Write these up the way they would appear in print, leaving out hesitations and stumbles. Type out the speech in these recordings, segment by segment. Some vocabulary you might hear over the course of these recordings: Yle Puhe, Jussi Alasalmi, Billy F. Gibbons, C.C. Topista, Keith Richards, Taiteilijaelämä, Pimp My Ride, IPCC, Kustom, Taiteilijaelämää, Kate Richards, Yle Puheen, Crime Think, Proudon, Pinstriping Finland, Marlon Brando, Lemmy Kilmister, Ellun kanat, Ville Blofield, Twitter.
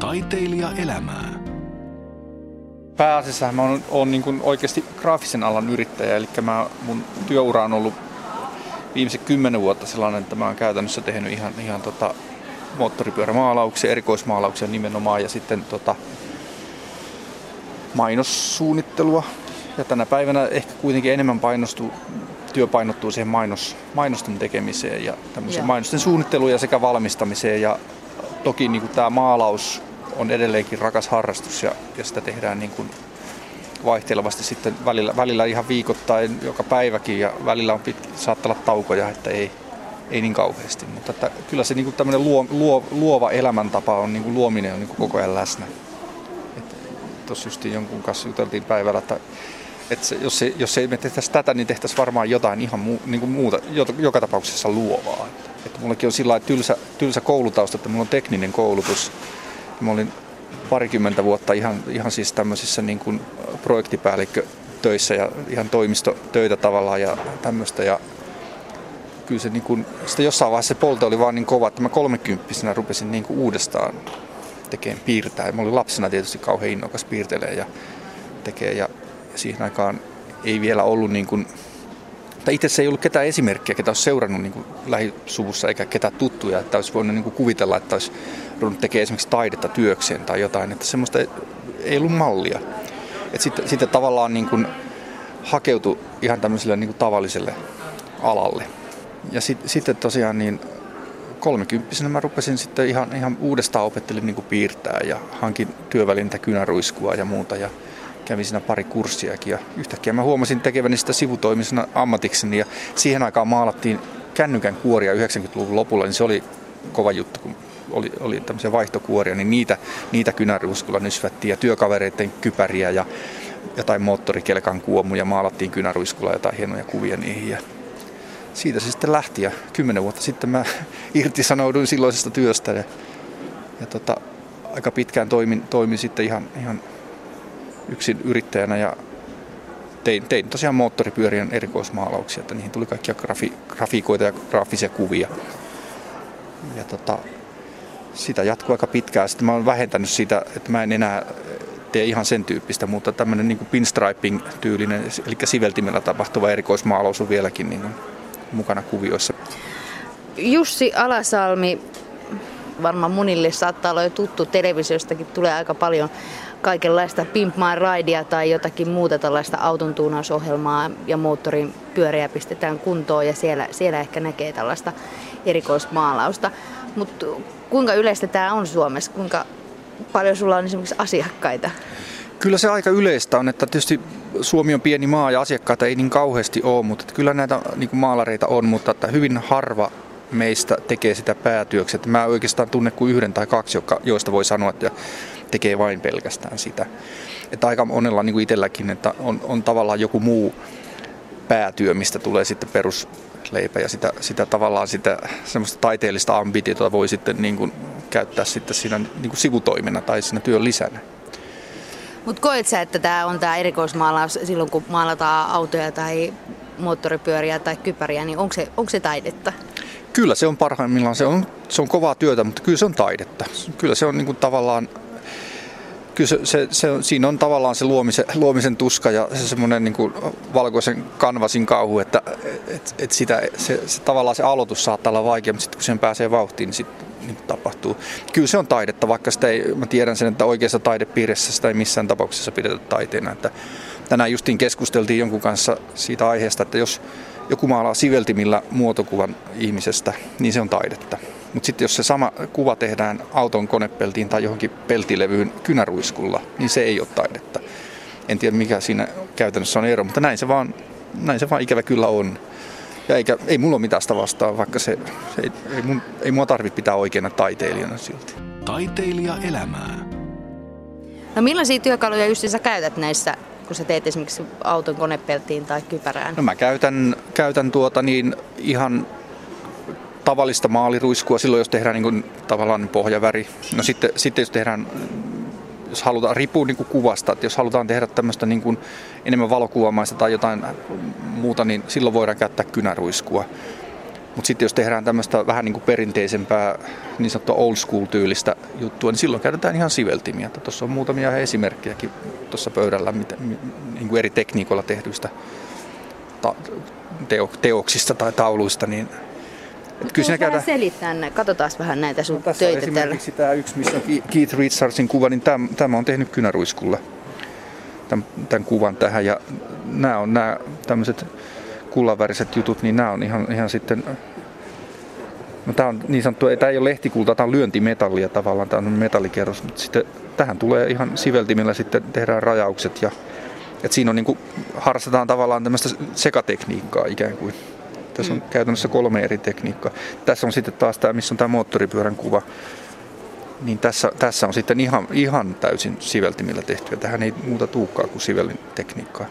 Taiteilijaelämää. Pääasiassa mä oon niin kuin oikeasti graafisen alan yrittäjä, eli mun työura on ollut viimeiset 10 vuotta sellainen, että mä oon käytännössä tehnyt ihan moottoripyörämaalauksia, erikoismaalauksia nimenomaan ja sitten mainossuunnittelua. Ja tänä päivänä ehkä kuitenkin enemmän työpainottuu siihen mainosten tekemiseen ja tämmöisen mainosten suunnitteluun ja sekä valmistamiseen. Ja toki niin kuin tämä maalaus on edelleenkin rakas harrastus ja sitä tehdään niin kuin vaihtelevasti sitten välillä ihan viikoittain joka päiväkin ja välillä on saattaa olla taukoja, että ei niin kauheasti. Mutta että kyllä se niin kuin tämmöinen luova elämäntapa on, niin kuin luominen on niin kuin koko ajan läsnä. Tuossa justiin jonkun kanssa juteltiin päivällä, että jos ei me tehtäisi tätä, niin tehtäisiin varmaan jotain ihan niin kuin muuta, joka tapauksessa luovaa. Että mullakin on sillä lailla tylsä koulutausta, että mulla on tekninen koulutus. Mä olin parikymmentä vuotta ihan siis tämmöisissä niin kuin projektipäällikkötöissä ja ihan toimistotöitä tavallaan ja tämmöistä. Ja kyllä se niin kuin, sitä jossain vaiheessa se polte oli vaan niin kova, että mä 30-vuotiaana rupesin niin kuin uudestaan tekemään piirtää. Mä olin lapsena tietysti kauhean innokas piirtelee ja tekee ja siihen aikaan ei vielä ollut niin kuin, tai itse asiassa ei ollut ketään esimerkkiä, ketä olisi seurannut niin kuin lähisuvussa eikä ketään tuttuja, että olisi voinut niin kuin kuvitella, että olisi ruvennut tekemään esimerkiksi taidetta työkseen tai jotain, että semmoista ei ollut mallia. Että sitten tavallaan niin kuin hakeutui ihan tämmöiselle niin kuin tavalliselle alalle. Ja sitten tosiaan niin 30-vuotiaana mä rupesin sitten ihan uudestaan opettelin niin kuin piirtää ja hankin työvälineitä kynäruiskua ja muuta ja kävin siinä pari kurssiakin ja yhtäkkiä mä huomasin tekeväni sitä sivutoimisena ammatikseni ja siihen aikaan maalattiin kännykän kuoria 90-luvun lopulla, niin se oli kova juttu, kun oli tämmöisiä vaihtokuoria, niin niitä kynäruiskulla nysvättiin ja työkavereiden kypäriä ja jotain moottorikelkan kuomuja maalattiin kynäruiskulla jotain hienoja kuvia niihin ja siitä se sitten lähti ja 10 vuotta sitten mä irtisanouduin silloisesta työstä ja aika pitkään toimin sitten ihan yksin yrittäjänä ja tein tosiaan moottoripyörien erikoismaalauksia, että niihin tuli kaikkia grafiikoita ja graafisia kuvia. Ja sitä jatkuu aika pitkään. Sitten mä oon vähentänyt sitä, että mä en enää tee ihan sen tyyppistä, mutta tämmöinen niin kuin pinstriping-tyylinen, eli siveltimellä tapahtuva erikoismaalaus on vieläkin niin kuin mukana kuvioissa. Jussi Alasalmi, varmaan monille saattaa olla jo tuttu, televisiostakin tulee aika paljon kaikenlaista Pimp My Ridea tai jotakin muuta tällaista auton tuunausohjelmaa ja moottorin pyöriä pistetään kuntoon ja siellä ehkä näkee tällaista erikoismaalausta. Mutta kuinka yleistä tämä on Suomessa? Kuinka paljon sulla on esimerkiksi asiakkaita? Kyllä se aika yleistä on, että tietysti Suomi on pieni maa ja asiakkaita ei niin kauheasti ole, mutta kyllä näitä niin kuin maalareita on, mutta että hyvin harva meistä tekee sitä päätyöksi. Että mä oikeastaan tunnen kuin 1 tai 2, joista voi sanoa, että tekee vain pelkästään sitä. Että aika monella niin kuin itselläkin, että on tavallaan joku muu päätyö, mistä tulee sitten perusleipä ja sitä tavallaan sitä semmoista taiteellista ambitiota voi sitten niin kuin käyttää sitten siinä niin kuin sivutoimena tai siinä työn lisänä. Mutta koet sä, että tämä on tämä erikoismaalaus silloin, kun maalataan autoja tai moottoripyöriä tai kypäriä, niin onko se taidetta? Kyllä se on parhaimmillaan. Se on kovaa työtä, mutta kyllä se on taidetta. Kyllä se on niin kuin tavallaan, kyllä siinä on tavallaan se luomisen tuska ja se semmoinen niin kuin valkoisen kanvasin kauhu, että et sitä, se tavallaan se aloitus saattaa olla vaikea, mutta sitten kun sen pääsee vauhtiin, niin sitten niin tapahtuu. Kyllä se on taidetta, vaikka sitä ei, mä tiedän sen, että oikeassa taidepiirissä sitä ei missään tapauksessa pidetä taiteena. Että tänään justiin keskusteltiin jonkun kanssa siitä aiheesta, että jos joku maalaa siveltimillä muotokuvan ihmisestä, niin se on taidetta. Mutta sitten jos se sama kuva tehdään auton konepeltiin tai johonkin peltilevyyn kynäruiskulla, niin se ei ole taidetta. En tiedä mikä siinä käytännössä on ero, mutta näin se vaan ikävä kyllä on. Ja ei mulla ole mitään sitä vastaan, vaikka se ei mua tarvitse pitää oikeana taiteilijana silti. Taiteilijaelämää. No millaisia työkaluja justiin sä käytät näissä, kun sä teet esimerkiksi auton konepeltiin tai kypärään? No mä käytän ihan tavallista maaliruiskua silloin, jos tehdään niin kuin tavallaan pohjaväri. No sitten jos tehdään, jos halutaan, riippuu niin kuin kuvasta, että jos halutaan tehdä tämmöistä niin kuin enemmän valokuvamaista tai jotain muuta, niin silloin voidaan käyttää kynäruiskua. Mutta sitten jos tehdään tämmöistä vähän niin kuin perinteisempää, niin sanottua old school-tyylistä juttua, niin silloin käytetään ihan siveltimiä. Tuossa on muutamia esimerkkejäkin tuossa pöydällä niin kuin eri tekniikoilla tehdyistä teoksista tai tauluista. Niin, kyllä siinä käydään... selittää näin. Katsotaan vähän näitä sun töitä täällä. Tässä esimerkiksi tämä yksi, missä on Keith Richardsin kuva, niin tämä on tehnyt kynäruiskulla tämän kuvan tähän. Ja nämä on nämä tämmöiset... kullanväriset jutut, niin nämä on ihan sitten, no tämä on niin sanottu, tämä ei ole lehtikultaa, tämä on lyöntimetallia tavallaan, tämä on metallikerros, mutta sitten tähän tulee ihan siveltimillä sitten tehdään rajaukset ja että siinä on niin kuin, harrastetaan tavallaan tämmöistä sekatekniikkaa ikään kuin. Tässä on käytännössä 3 eri tekniikkaa. Tässä on sitten taas tämä, missä on tämä moottoripyörän kuva, niin tässä on sitten ihan täysin siveltimillä tehtyä. Tähän ei muuta tulekaan kuin sivelin tekniikkaa.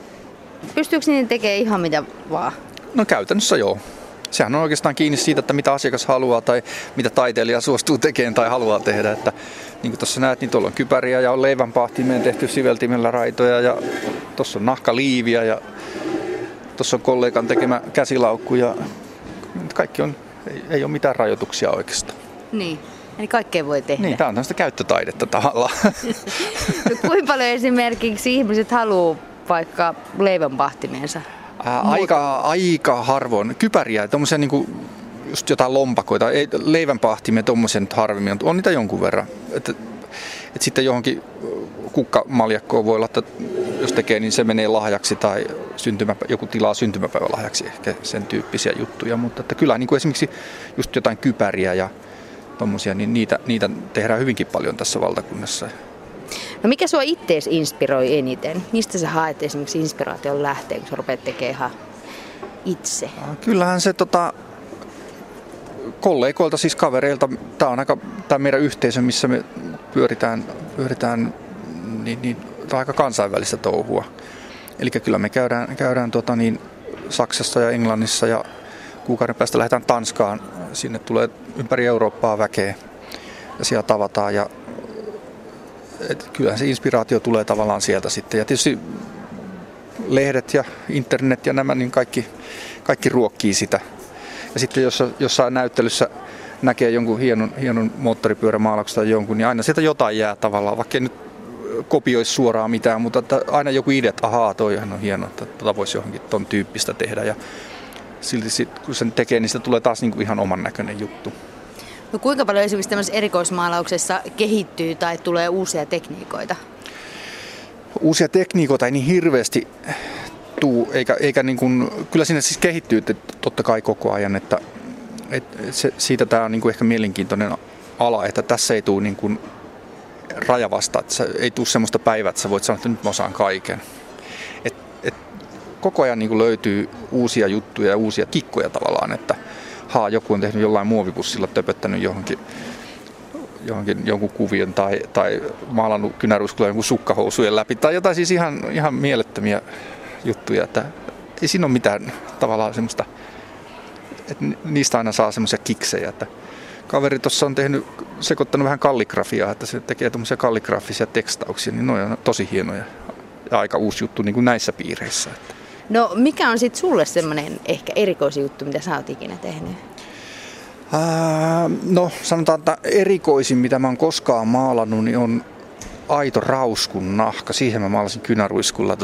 Pystyykö niiden tekemään ihan mitä vaan? No käytännössä joo. Sehän on oikeastaan kiinni siitä, että mitä asiakas haluaa tai mitä taiteilija suostuu tekemään tai haluaa tehdä. Että, niin kuin tuossa näet, niin tuolla on kypäriä ja on leivänpahtimeen tehty siveltimellä raitoja ja tuossa on nahkaliiviä ja tuossa on kollegan tekemä käsilaukku ja kaikki on, ei ole mitään rajoituksia oikeastaan. Niin. Eli kaikkea voi tehdä. Niin, tämä on tämmöistä käyttötaidetta tavallaan. No, kuinka paljon esimerkiksi ihmiset haluaa vaikka leivänpahtimeensa? Aika harvoin. Kypäriä, tommosia niinku just jotain lompakoita, ei leivänpahtimia tommosia nyt harvemmin, on niitä jonkun verran. Et sitten johonkin kukkamaljakkoon voi olla, että jos tekee, niin se menee lahjaksi tai joku tilaa syntymäpäivä lahjaksi, ehkä sen tyyppisiä juttuja, mutta että kyllä niinku esimerkiksi just jotain kypäriä ja tommosia, niin niitä tehdään hyvinkin paljon tässä valtakunnassa. No mikä sua ittees inspiroi eniten? Mistä sä haet esimerkiksi inspiraation lähteen, kun sä rupeat tekemään ihan itse? Kyllähän se kollegoilta, siis kavereilta, tämä on aika tää meidän yhteisö, missä me pyöritään niin, aika kansainvälistä touhua. Eli kyllä me käydään Saksassa ja Englannissa ja kuukauden päästä lähdetään Tanskaan. Sinne tulee ympäri Eurooppaa väkeä ja siellä tavataan ja kyllähän se inspiraatio tulee tavallaan sieltä sitten. Ja tietysti lehdet ja internet ja nämä, niin kaikki ruokkii sitä. Ja sitten jos jossain näyttelyssä näkee jonkun hienon moottoripyörämaalauksen tai jonkun, niin aina sieltä jotain jää tavallaan, vaikka ei nyt kopioisi suoraan mitään, mutta että aina joku idea, että ahaa, toihan on hieno, että tota voisi johonkin ton tyyppistä tehdä. Ja silti sit, kun sen tekee, niin sitä tulee taas niin kuin ihan oman näköinen juttu. No kuinka paljon esimerkiksi tämmöisessä erikoismaalauksessa kehittyy tai tulee uusia tekniikoita? Uusia tekniikoita ei niin hirveästi tule, eikä niin kuin, kyllä siinä siis kehittyy totta kai koko ajan, siitä tämä on niin kuin ehkä mielenkiintoinen ala, että tässä ei tule niin kuin raja vastaan, että ei tule semmoista päivää, että sä voit sanoa, että nyt mä osaan kaiken. Et koko ajan niin kuin löytyy uusia juttuja ja uusia kikkoja tavallaan, että joku on tehnyt jollain muovipussilla, töpöttänyt johonkin jonkun kuvion tai maalannut kynäruiskulla jonkun sukkahousujen läpi tai jotain siis ihan mielettömiä juttuja, että ei siinä ole mitään tavallaan semmoista, että niistä aina saa semmoisia kiksejä, että kaveri tuossa on sekoittanut vähän kalligrafiaa, että se tekee tommosia kalligrafisia tekstauksia, niin ne on tosi hienoja ja aika uusi juttu niin kuin näissä piireissä, että. No mikä on sitten sulle semmoinen ehkä erikoisjuttu, mitä sä oot ikinä tehnyt? No sanotaan, että erikoisin, mitä mä oon koskaan maalannut, niin on aito rauskun nahka. Siihen mä maalasin kynäruiskulla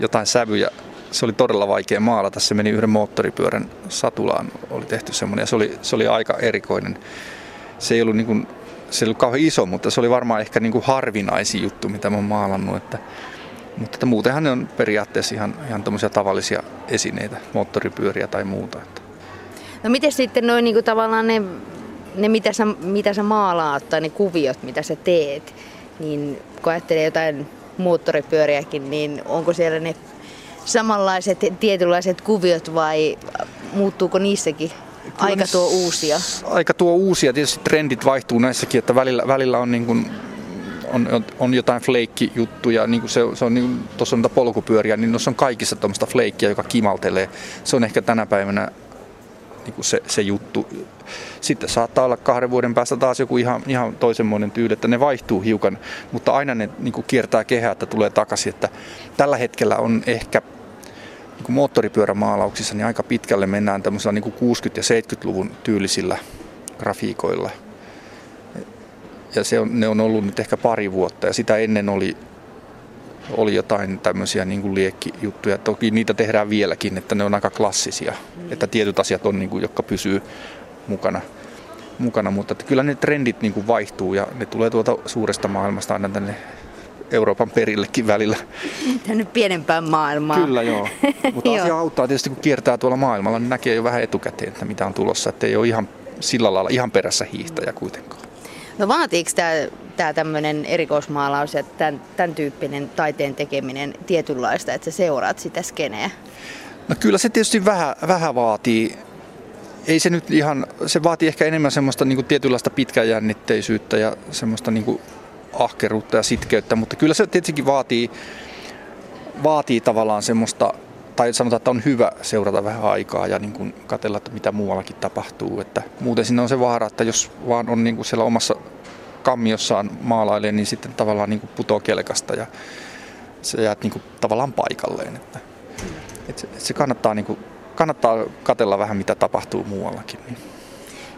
jotain sävyjä. Se oli todella vaikea maalata. Se meni yhden moottoripyörän satulaan. Oli tehty semmoinen ja se oli aika erikoinen. Se ei ollut kauhean iso, mutta se oli varmaan ehkä niin kuin harvinaisin juttu, mitä mä oon maalannut. Mutta muutenhan ne on periaatteessa ihan tommosia tavallisia esineitä, moottoripyöriä tai muuta. No miten sitten noin niinku tavallaan ne mitä sä maalaat tai ne kuviot, mitä sä teet, niin kun ajattelee jotain moottoripyöriäkin, niin onko siellä ne samanlaiset tietynlaiset kuviot vai muuttuuko niissäkin? Aika tuo uusia. Aika tuo uusia. Tietysti trendit vaihtuu näissäkin, että välillä on niin kuin on jotain fleikkijuttuja, niin se on niin tuossa on polkupyöriä, niin noissa on kaikissa tuommoista fleikkiä, joka kimaltelee. Se on ehkä tänä päivänä niin se juttu. Sitten saattaa olla 2 vuoden päästä taas joku ihan toisenmoinen tyyli, että ne vaihtuu hiukan, mutta aina ne niin kiertää kehää, että tulee takaisin. Että tällä hetkellä on ehkä kun moottoripyörämaalauksissa niin aika pitkälle mennään tämmöisillä niin kuin 60- ja 70-luvun tyylisillä grafiikoilla. Ja ne on ollut nyt ehkä pari vuotta ja sitä ennen oli jotain tämmöisiä niin kuin liekkijuttuja. Toki niitä tehdään vieläkin, että ne on aika klassisia, että tietyt asiat on, niin kuin, jotka pysyy mukana. Mutta että kyllä ne trendit niin kuin vaihtuu ja ne tulee tuolta suuresta maailmasta aina tänne Euroopan perillekin välillä. Tänne pienempään maailmaan. Kyllä joo, mutta asia auttaa tietysti kun kiertää tuolla maailmalla, niin näkee jo vähän etukäteen, että mitä on tulossa. Että ei ole ihan sillä lailla ihan perässä hiihtäjä kuitenkaan. No vaatiiko tämä tämmöinen erikoismaalaus ja tämän tyyppinen taiteen tekeminen tietynlaista, että sä seuraat sitä skeneä? No kyllä se tietysti vähän vaatii. Ei se nyt ihan, se vaatii ehkä enemmän semmoista niin kuin tietynlaista pitkäjännitteisyyttä ja semmoista niin kuin ahkeruutta ja sitkeyttä, mutta kyllä se tietenkin vaatii tavallaan semmoista, tai sanotaan, että on hyvä seurata vähän aikaa ja niin kuin katsella, että mitä muuallakin tapahtuu. Että muuten siinä on se vaara, että jos vaan on niin kuin siellä omassa kammiossaan maalailee, niin sitten tavallaan niin kuin putoaa kelkasta ja sä jäät niin kuin tavallaan paikalleen. Että se kannattaa, niin kuin, katsella vähän, mitä tapahtuu muuallakin.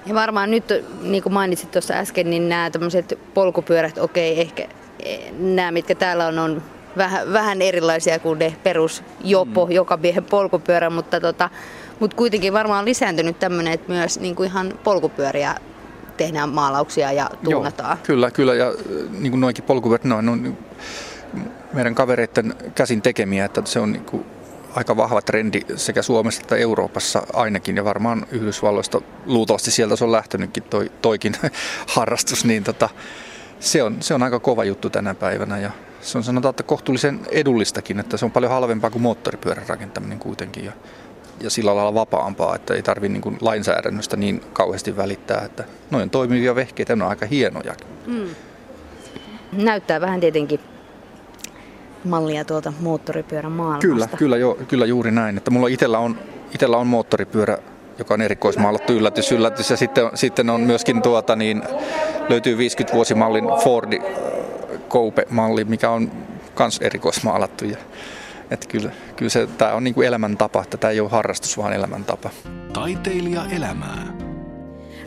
Ja varmaan nyt, niin kuin mainitsit tuossa äsken, niin nämä tämmöiset polkupyörät, okei, ehkä nämä, mitkä täällä on vähän erilaisia kuin ne perusjopo, joka miehen polkupyörä, mutta kuitenkin varmaan on lisääntynyt tämmöinen, että myös niin kuin ihan polkupyöriä tehdään maalauksia ja tunnataan. Joo, kyllä, ja niin kuin noikin polkupyörät, ne on meidän kavereiden käsin tekemiä, että se on niin kuin aika vahva trendi sekä Suomessa että Euroopassa ainakin ja varmaan Yhdysvalloista, luultavasti sieltä se on lähtenytkin toikin harrastus, niin se on aika kova juttu tänä päivänä ja se on sanotaan, että kohtuullisen edullistakin, että se on paljon halvempaa kuin moottoripyörän rakentaminen kuitenkin ja sillä lailla vapaampaa, että ei tarvitse niin kuin lainsäädännöstä niin kauheasti välittää, että noi on toimivia vehkeitä, ne on aika hienoja. Näyttää vähän tietenkin mallia tuolta moottoripyörän maailmasta. Kyllä, juuri näin. Että mulla itsellä on moottoripyörä, joka on erikoismaalattu yllätys. Ja sitten on myöskin löytyy 50-vuosimallin Fordi Coupe-malli, mikä on kans erikoismaalattu. Että kyllä se, tää on niinku elämäntapa, että tää ei ole harrastus, vaan elämäntapa. Taiteilija elämää.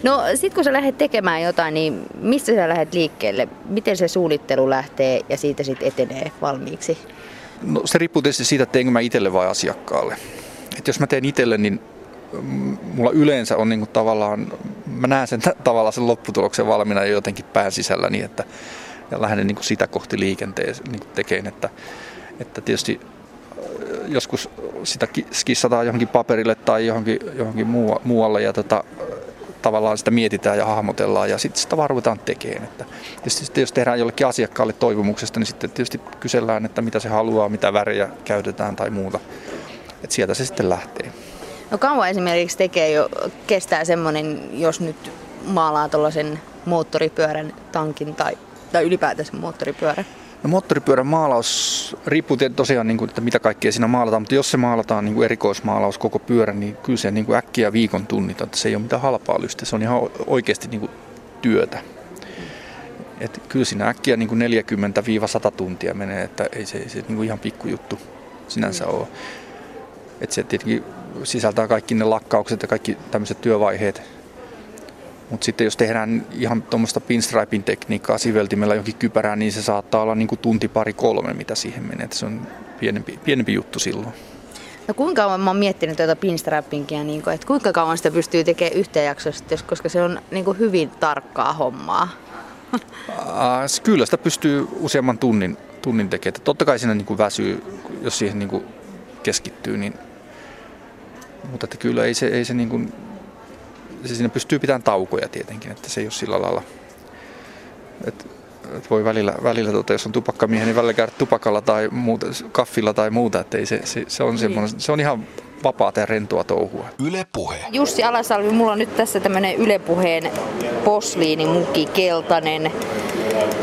No sit kun sä lähdet tekemään jotain, niin mistä sä lähdet liikkeelle? Miten se suunnittelu lähtee ja siitä sitten etenee valmiiksi? No se riippuu tietysti siitä, teenkö mä itselle vai asiakkaalle. Et jos mä teen itselle, niin mulla yleensä on niinku tavallaan, mä näen sen tavallaan sen lopputuloksen valmiina jotenkin pään sisällä niin, että ja lähden niinku sitä kohti liikenteeseen niinku tekemään, että tietysti joskus sitä skissataan johonkin paperille tai johonkin muualle ja tavallaan sitä mietitään ja hahmotellaan ja sitten sitä vaan ruvetaan tekemään. Tietysti jos tehdään jollekin asiakkaalle toivomuksesta, niin sitten tietysti kysellään, että mitä se haluaa, mitä värejä käytetään tai muuta. Et sieltä se sitten lähtee. No kauan esimerkiksi kestää semmoinen, jos nyt maalaa tuollaisen moottoripyörän tankin tai ylipäätänsä moottoripyörän? No moottoripyörän maalaus riippuu tosiaan, niin kuin, että mitä kaikkea siinä maalataan, mutta jos se maalataan niin kuin erikoismaalaus koko pyörä, niin kyllä se niin kuin äkkiä viikon tunnit, että se ei ole mitään halpaa lystä, se on ihan oikeasti niin kuin työtä. Et kyllä siinä äkkiä niin kuin 40-100 tuntia menee, että ei se niin kuin ihan pikkujuttu sinänsä ole. Et se tietenkin sisältää kaikki ne lakkaukset ja kaikki tämmöiset työvaiheet. Mutta sitten jos tehdään ihan tuommoista pinstriping tekniikkaa siveltimellä jonkin kypärään, niin se saattaa olla niinku 1-2-3 tuntia, mitä siihen menee. Et se on pienempi juttu silloin. No kuinka kauan mä oon miettinyt tuota pinstripingiä, niin että kuinka kauan sitä pystyy tekemään yhteenjaksoisesti, koska se on niinku hyvin tarkkaa hommaa? Kyllä sitä pystyy useamman tunnin tekemään. Totta kai siinä niinku väsyy, jos siihen niinku keskittyy. Niin. Mutta että kyllä ei se niinku siinä pystyy pitämään taukoja tietenkin, että se ei ole sillä lailla, että voi välillä, jos on tupakkamiehen, niin välillä käydä tupakalla tai muuta, kaffilla tai muuta, että se on ihan vapaata ja rentoa touhua. Yle Puhe. Jussi Alasalmi, mulla on nyt tässä tämmöinen Yle Puheen posliinimukki, keltainen,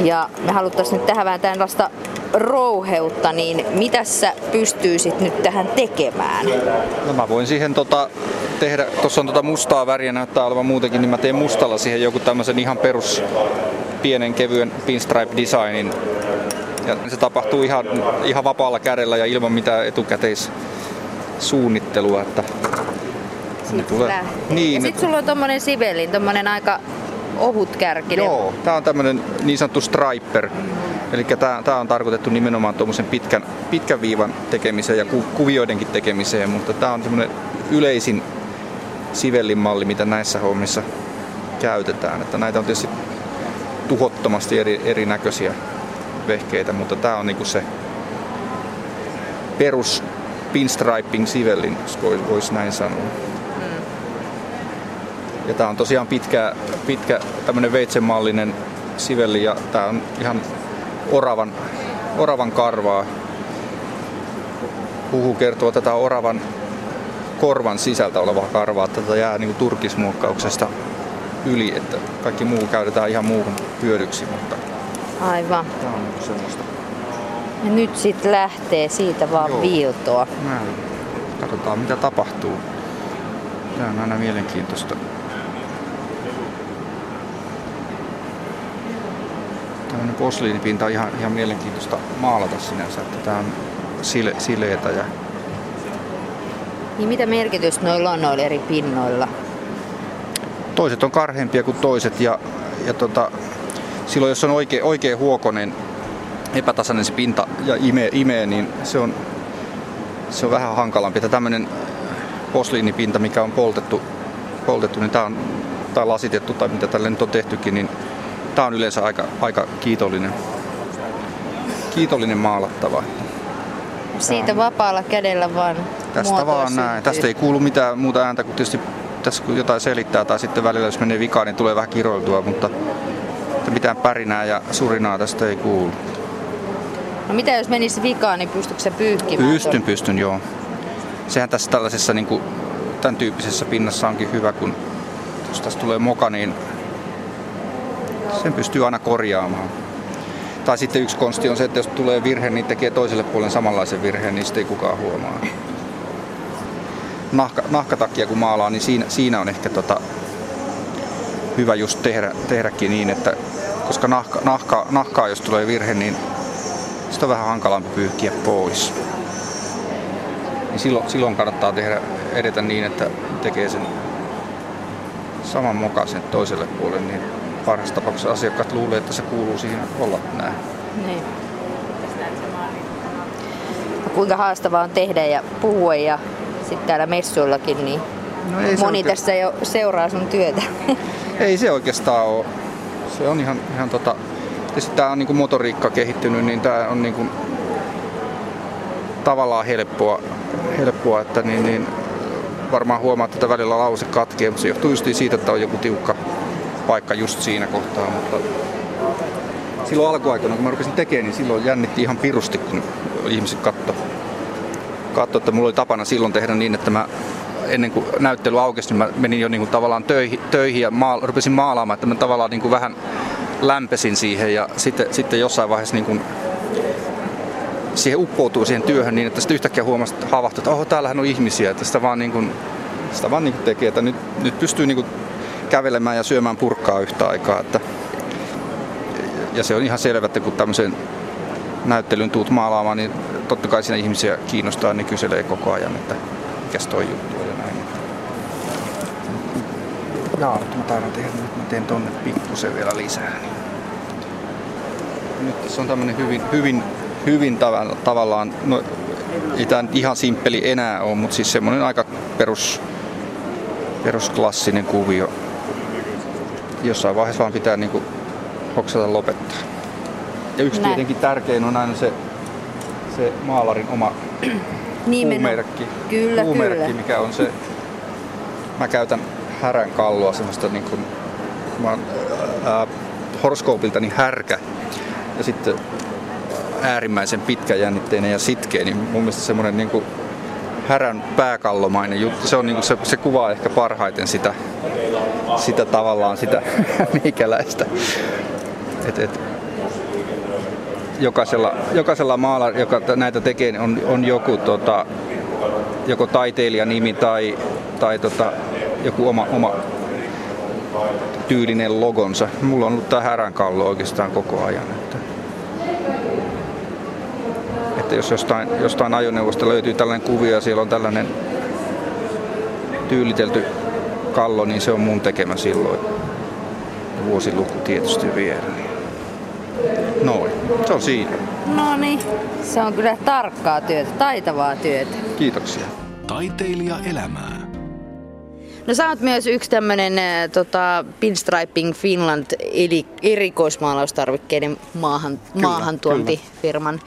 ja me haluttaisiin nyt tähän vähän tällaista rouheutta, niin mitä sä pystyisit nyt tähän tekemään? No mä voin siihen tehdä, tuossa on mustaa väriä näyttää olevan muutenkin, niin mä teen mustalla siihen joku tämmöisen ihan perus pienen kevyen pinstripe-designin. Ja se tapahtuu ihan vapaalla kädellä ja ilman mitään etukäteis suunnittelua, että ne tulee. Niin, ja sitten sulla on tommonen sivelin, tommonen aika ohutkärkinen. Joo, tää on tämmönen niin sanottu striper. Elikkä tää on tarkoitettu nimenomaan tommosen pitkän viivan tekemiseen ja kuvioidenkin tekemiseen, mutta tää on semmoinen yleisin sivellin malli, mitä näissä hommissa käytetään. Että näitä on tietysti tuhottomasti erinäköisiä vehkeitä, mutta tää on niinku se perus pinstriping sivellin, jos voisi näin sanoa. Ja tää on tosiaan pitkä tämmönen veitsenmallinen sivelli ja tää on ihan oravan karvaa. Huhu kertoo tätä oravan korvan sisältä olevaa karvaa, että tätä jää niinku turkismuokkauksesta yli, että kaikki muu käytetään ihan muuhun hyödyksi, mutta aivan. Tää on niinku semmoista. Ja nyt sit lähtee siitä vaan viiltoa. Näin. Katsotaan mitä tapahtuu. Tää on aina mielenkiintoista. Tällainen posliinipinta on ihan mielenkiintoista maalata sinänsä, että tää on sileetä. Ja niin mitä merkitystä noilla on noilla eri pinnoilla? Toiset on karheampia kuin toiset ja silloin jos on oikein huokoinen, epätasainen se pinta ja imee, niin se on vähän hankalampi. Että tämmöinen posliinipinta, mikä on poltettu, niin tää on, tai lasitettu tai mitä tälle nyt on tehtykin, niin tää on yleensä aika kiitollinen maalattava. Siitä vapaalla kädellä vaan tästä vaan syntyy. Näin. Tästä ei kuulu mitään muuta ääntä kuin tietysti tässä kun jotain selittää tai sitten välillä jos menee vikaan, niin tulee vähän kiroiltua, mutta mitään pärinää ja surinaa tästä ei kuulu. No mitä jos menisi vikaan, niin pystytkö sä pyyhkimään? Pystyn joo. Sehän tässä tällaisessa niin kuin, tämän tyyppisessä pinnassa onkin hyvä, kun jos tässä tulee moka, niin sen pystyy aina korjaamaan. Tai sitten yksi konsti on se, että jos tulee virhe, niin tekee toiselle puolen samanlaisen virheen, niin sitten ei kukaan huomaa. Nahkatakia kun maalaa, niin siinä on ehkä hyvä just tehdäkin niin, että koska nahkaa jos tulee virhe, niin sitä on vähän hankalampi pyyhkiä pois. Niin silloin kannattaa edetä niin, että tekee sen saman mokaisen toiselle puolelle, niin parhaassa tapauksessa asiakkaat luulee, että se kuuluu siihen olla näin. Niin. Kuinka haastavaa on tehdä ja puhua ja sitten täällä messuillakin, niin moni tässä jo seuraa sun työtä. Ei se oikeastaan ole. Se on ihan. Tietysti tää on niinku motoriikka kehittynyt, niin tää on niinku tavallaan helppoa, että niin varmaan huomaat, että välillä lause katkee, mutta se johtuu just siitä, että on joku tiukka paikka just siinä kohtaa, mutta silloin alkuaikana, kun mä rupesin tekemään, niin silloin jännitti ihan pirusti, kun ihmiset katsoi, että mulla oli tapana silloin tehdä niin, että mä ennen kuin näyttely aukesi, niin mä menin jo niin kuin tavallaan töihin ja rupesin maalaamaan, että mä tavallaan niin kuin vähän lämpesin siihen ja sitten jossain vaiheessa niin kuin siihen uppoutuu siihen työhön niin, että sitten yhtäkkiä huomasi, että havahtui, että täällähän on ihmisiä, että sitä vaan niin kuin tekee, että nyt pystyy niin kuin kävelemään ja syömään purkkaa yhtä aikaa, että ja se on ihan selvä, että kun tämmöisen näyttelyn tuut maalaamaan, niin totta kai siinä ihmisiä kiinnostaa, niin kyselee koko ajan, että mikäs toi juttu on ja näin. Jaa, mä taidan tehdä, nyt mä teen tonne pikkusen vielä lisää. Nyt tässä on tämmönen hyvin tavallaan, no ei tää nyt ihan simppeli enää ole, mutta siis semmonen aika perusklassinen kuvio. Jossain vaiheessa vaan pitää niinku hoksata lopettaa. Ja yksi tietenkin tärkein on aina se maalarin oma puumerkki, mikä on se. Mä käytän härän kallua, semmoista niinku horoskoopilta niin härkä. Ja sitten äärimmäisen pitkäjännitteinen ja sitkeä, niin mun mielestä semmoinen niinku härän pääkallomainen juttu, se on niinku se kuvaa ehkä parhaiten sitä tavallaan sitä meikäläistä. Et jokaisella maalla, joka näitä tekee, on joku joko taiteilijanimi tai joku oma tyylinen logonsa. Mulla on ollut tää häränkallo oikeastaan koko ajan. että jos jostain ajoneuvosta löytyy tällainen kuvio ja siellä on tällainen tyylitelty kallo, niin se on mun tekemä silloin. Vuosiluku tietysti vielä. Noin, se on siinä. No niin, se on kyllä tarkkaa työtä, taitavaa työtä. Kiitoksia. Taiteilijaelämää. No sä oot myös yksi tämmönen Pinstriping Finland eli erikoismaalaustarvikkeiden maahantuontifirman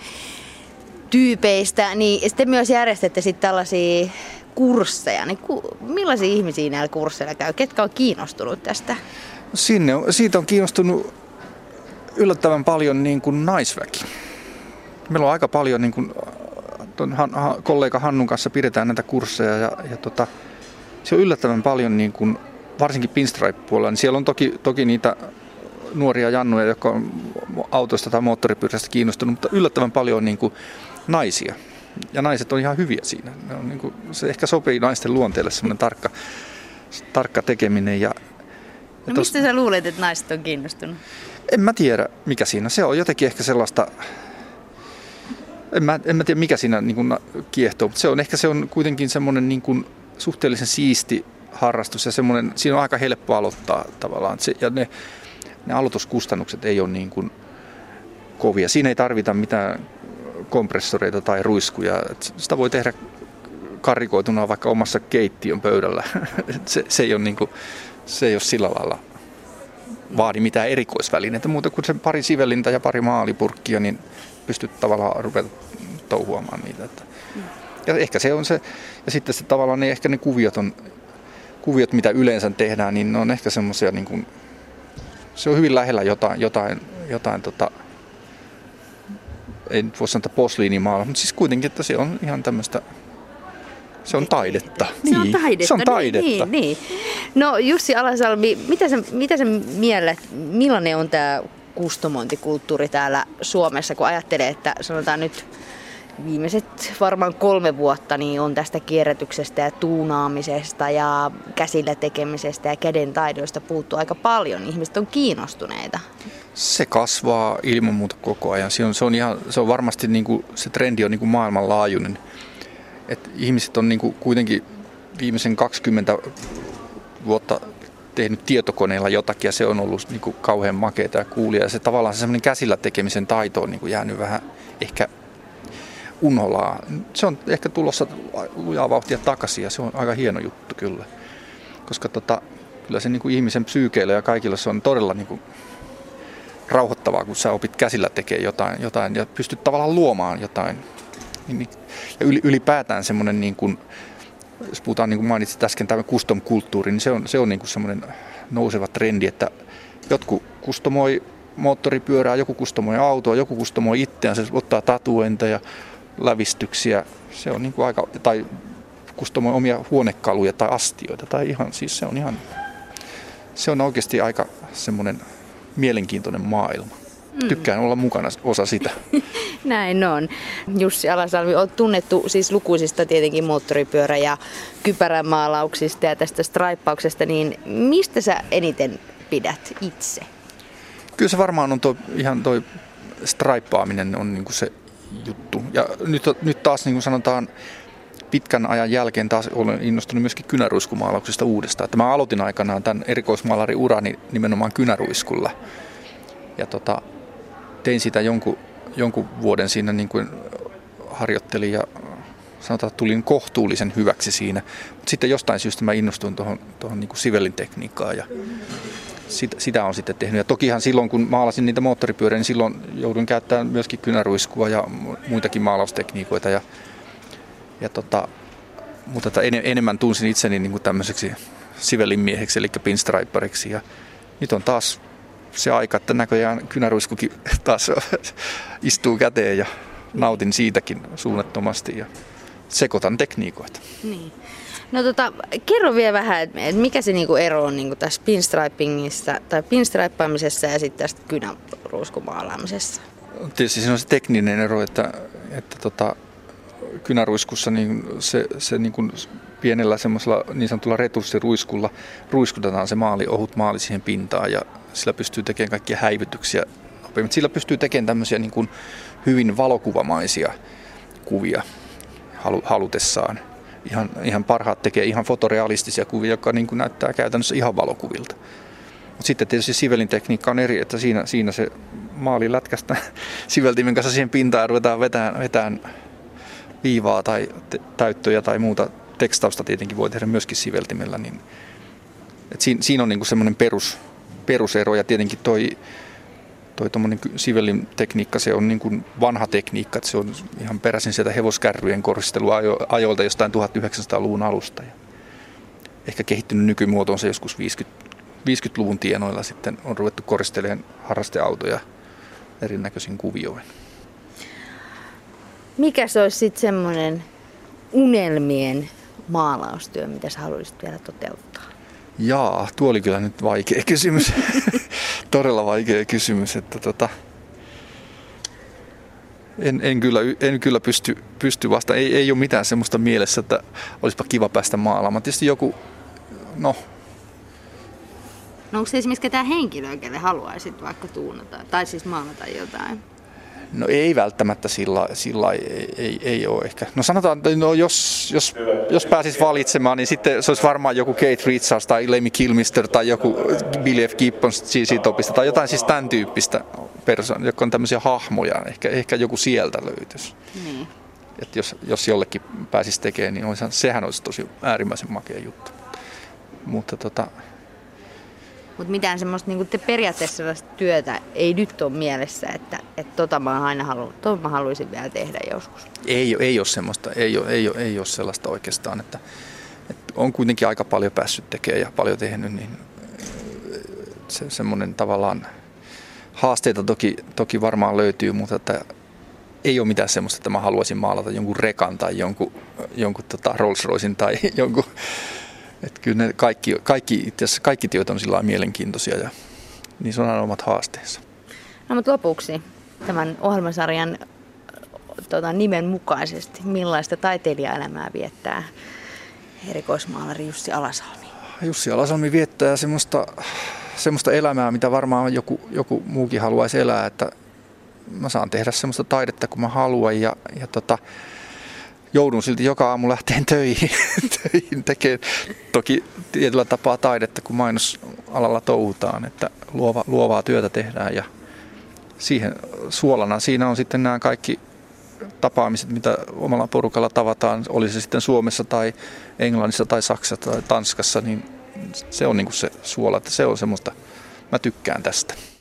tyypeistä, niin sitten myös järjestätte sit tällaisia kursseja. Niin millaisia ihmisiä näillä kursseilla käy? Ketkä on kiinnostunut tästä? Siitä on kiinnostunut yllättävän paljon niin kuin naisväki. Meillä on aika paljon, niin kuin kollega Hannun kanssa pidetään näitä kursseja ja se on yllättävän paljon, niin kuin, varsinkin pinstripe-puolella, niin siellä on toki niitä nuoria jannuja, jotka on autosta tai moottoripyörästä kiinnostunut, mutta yllättävän paljon on niin kuin naisia. Ja naiset on ihan hyviä siinä. Ne on, niin kuin, se ehkä sopii naisten luonteelle semmoinen tarkka tekeminen. No mistä sä luulet, että naiset on kiinnostunut? En mä tiedä, mikä siinä. Se on jotenkin ehkä sellaista... En mä tiedä, mikä siinä niin kuin kiehtoo, mutta se on kuitenkin semmoinen... Niin kuin suhteellisen siisti harrastus ja semmoinen, siinä on aika helppo aloittaa tavallaan. Ja ne aloituskustannukset ei ole niin kuin kovia. Siinä ei tarvita mitään kompressoreita tai ruiskuja. Sitä voi tehdä karikoituna vaikka omassa keittiön pöydällä. Se ei ole niin kuin, se ei ole sillä lailla vaadi mitään erikoisvälineitä muuta kuin sen pari sivellintä ja pari maalipurkkia, niin pystyt tavallaan ruveta touhuamaan niitä. Ja ehkä se on se, ja sitten se tavallaan ne, ehkä ne kuviot, mitä yleensä tehdään, niin ne on ehkä semmoisia, niin kuin, se on hyvin lähellä jotain ei voi sanoa posliinimaalla, mutta siis kuitenkin, että se on ihan tämmöistä, se on taidetta. Se on taidetta. Niin. No Jussi Alasalmi, mitä sä mielet, millainen on tämä kustomointikulttuuri täällä Suomessa, kun ajattelee, että sanotaan nyt, viimeiset varmaan 3 vuotta niin on tästä kierrätyksestä ja tuunaamisesta ja käsillä tekemisestä ja käden taidoista puuttuu aika paljon. Ihmiset on kiinnostuneita. Se kasvaa ilman muuta koko ajan. Se on varmasti niin kuin, se trendi on niin kuin maailmanlaajuinen. Et ihmiset on niin kuin kuitenkin viimeisen 20 vuotta tehnyt tietokoneella jotakin ja se on ollut niin kuin kauhean makeata ja coolia. Ja se tavallaan semmoinen käsillä tekemisen taito on niin kuin jäänyt vähän ehkä... unholaa. Se on ehkä tulossa lujaa vauhtia takaisin ja se on aika hieno juttu kyllä. Koska kyllä se niin kuin ihmisen psyykeillä ja kaikilla se on todella niin kuin rauhoittavaa, kun sä opit käsillä tekemään jotain ja pystyt tavallaan luomaan jotain. Ja ylipäätään semmoinen, niin kuin, jos puhutaan niin kuin mainitsit äsken tämä custom-kulttuuri, niin se on niin kuin semmoinen nouseva trendi, että jotkut kustomoi moottoripyörää, joku kustomoi autoa, joku kustomoi itseään, se ottaa tatuointeja ja lävistyksiä, se on niin kuin aika, tai kustomoi omia huonekaluja tai astioita, tai ihan, siis se on oikeasti aika semmoinen mielenkiintoinen maailma. Tykkään olla mukana osa sitä. Näin on. Jussi Alasalmi, olet tunnettu siis lukuisista tietenkin moottoripyörä- ja kypärämaalauksista ja tästä straippauksesta, niin mistä sä eniten pidät itse? Kyllä se varmaan on ihan toi straippaaminen on niin kuin se juttu. Ja nyt taas niin kuin sanotaan pitkän ajan jälkeen taas olen innostunut myöskin kynäruiskumaalauksesta uudestaan. Että mä aloitin aikanaan tämän erikoismaalarin urani nimenomaan kynäruiskulla. Ja tein sitä jonkun vuoden siinä niin kuin harjoittelin ja sanotaan, että tulin kohtuullisen hyväksi siinä. Mutta sitten jostain syystä mä innostuin tuohon niin kuin sivellintekniikkaan ja... Sitä on sitten tehnyt. Ja tokihan silloin, kun maalasin niitä moottoripyöriä, niin silloin joudun käyttämään myöskin kynäruiskua ja muitakin maalaustekniikoita. Mutta enemmän tunsin itseni niin kuin tämmöiseksi sivellinmieheksi, eli pinstriperiksi. Ja nyt on taas se aika, että näköjään kynäruiskukin taas istuu käteen ja nautin siitäkin suunnattomasti ja sekoitan tekniikoita. Niin. No kerro vielä vähän, että mikä se niinku ero on niinku tässä pinstripingissä tai pinstrippaamisessa ja sitten tästä kynäruiskumaalaamisessa? Tietysti siinä on se tekninen ero, että kynäruiskussa niin se niin kuin pienellä semmoisella niin sanotulla returssiruiskulla ruiskutetaan se ohut maali siihen pintaan ja sillä pystyy tekemään kaikkia häivytyksiä. Sillä pystyy tekemään tämmöisiä niin kuin hyvin valokuvamaisia kuvia halutessaan. Ihan parhaat tekee ihan fotorealistisia kuvia, jotka niin kuin näyttää käytännössä ihan valokuvilta. Mutta sitten tietysti sivelin tekniikka on eri, että siinä se maali lätkästään siveltimen kanssa siihen pintaan ja ruvetaan vetämään viivaa tai täyttöjä tai muuta. Tekstausta tietenkin voi tehdä myöskin siveltimellä. Niin. Et siinä on niin kuin semmoinen perusero ja tietenkin toi tommonen sivelin tekniikka, se on niin kuin vanha tekniikka, että se on ihan peräisin sieltä hevoskärryjen koristeluajoilta jostain 1900-luvun alusta. Ja ehkä kehittynyt nykymuotoonsa joskus 50-luvun tienoilla sitten on ruvettu koristelemaan harrasteautoja erinäköisin kuvioin. Mikä se olisi sitten semmoinen unelmien maalaustyö, mitä sä haluaisit vielä toteuttaa? Jaa, tuo oli kyllä nyt vaikea kysymys. Todella vaikea kysymys, että en kyllä pysty vastaan. Ei ole mitään semmoista mielessä, että olisipa kiva päästä maalaamaan. Tietysti joku, No onko se esimerkiksi ketään henkilöä, kelle haluaisit vaikka tuunata tai siis maalata jotain? No ei välttämättä sillä ei ole ehkä. No sanotaan, jos pääsis valitsemaan, niin sitten se olisi varmaan joku Kate Richards tai Lemmy Kilmister tai joku Billy F. Gibbons C.C. Topista tai jotain siis tämän tyyppistä persoonaa, jotka on tämmöisiä hahmoja. Ehkä joku sieltä löytyisi. Niin. Et jos jollekin pääsis tekemään, niin sehän olisi tosi äärimmäisen makea juttu. Mutta mitään semmoista niin periaatteessa työtä ei nyt ole mielessä, että mä haluaisin vielä tehdä joskus. Ei ole sellaista oikeastaan, että on kuitenkin aika paljon päässyt tekemään ja paljon tehnyt, niin se semmoinen tavallaan haasteita toki varmaan löytyy, mutta että ei ole mitään semmoista, että mä haluaisin maalata jonkun rekan tai jonkun Rolls-Roycen tai jonkun. Että kyllä ne kaikki työt on sillä lailla mielenkiintoisia ja niissä on aina omat haasteensa. No mutta lopuksi tämän ohjelmasarjan nimen mukaisesti, millaista taiteilijaelämää viettää erikoismaalari Jussi Alasalmi? Jussi Alasalmi viettää semmoista elämää, mitä varmaan joku muukin haluaisi elää, että mä saan tehdä semmoista taidetta, kun mä haluan ja joudun silti joka aamu lähteen töihin tekemään toki tietyllä tapaa taidetta, kun mainosalalla touhutaan, että luovaa työtä tehdään ja siihen suolana siinä on sitten nämä kaikki tapaamiset, mitä omalla porukalla tavataan, oli se sitten Suomessa tai Englannissa tai Saksassa tai Tanskassa, niin se on niin kuin se suola, että se on semmoista, mä tykkään tästä.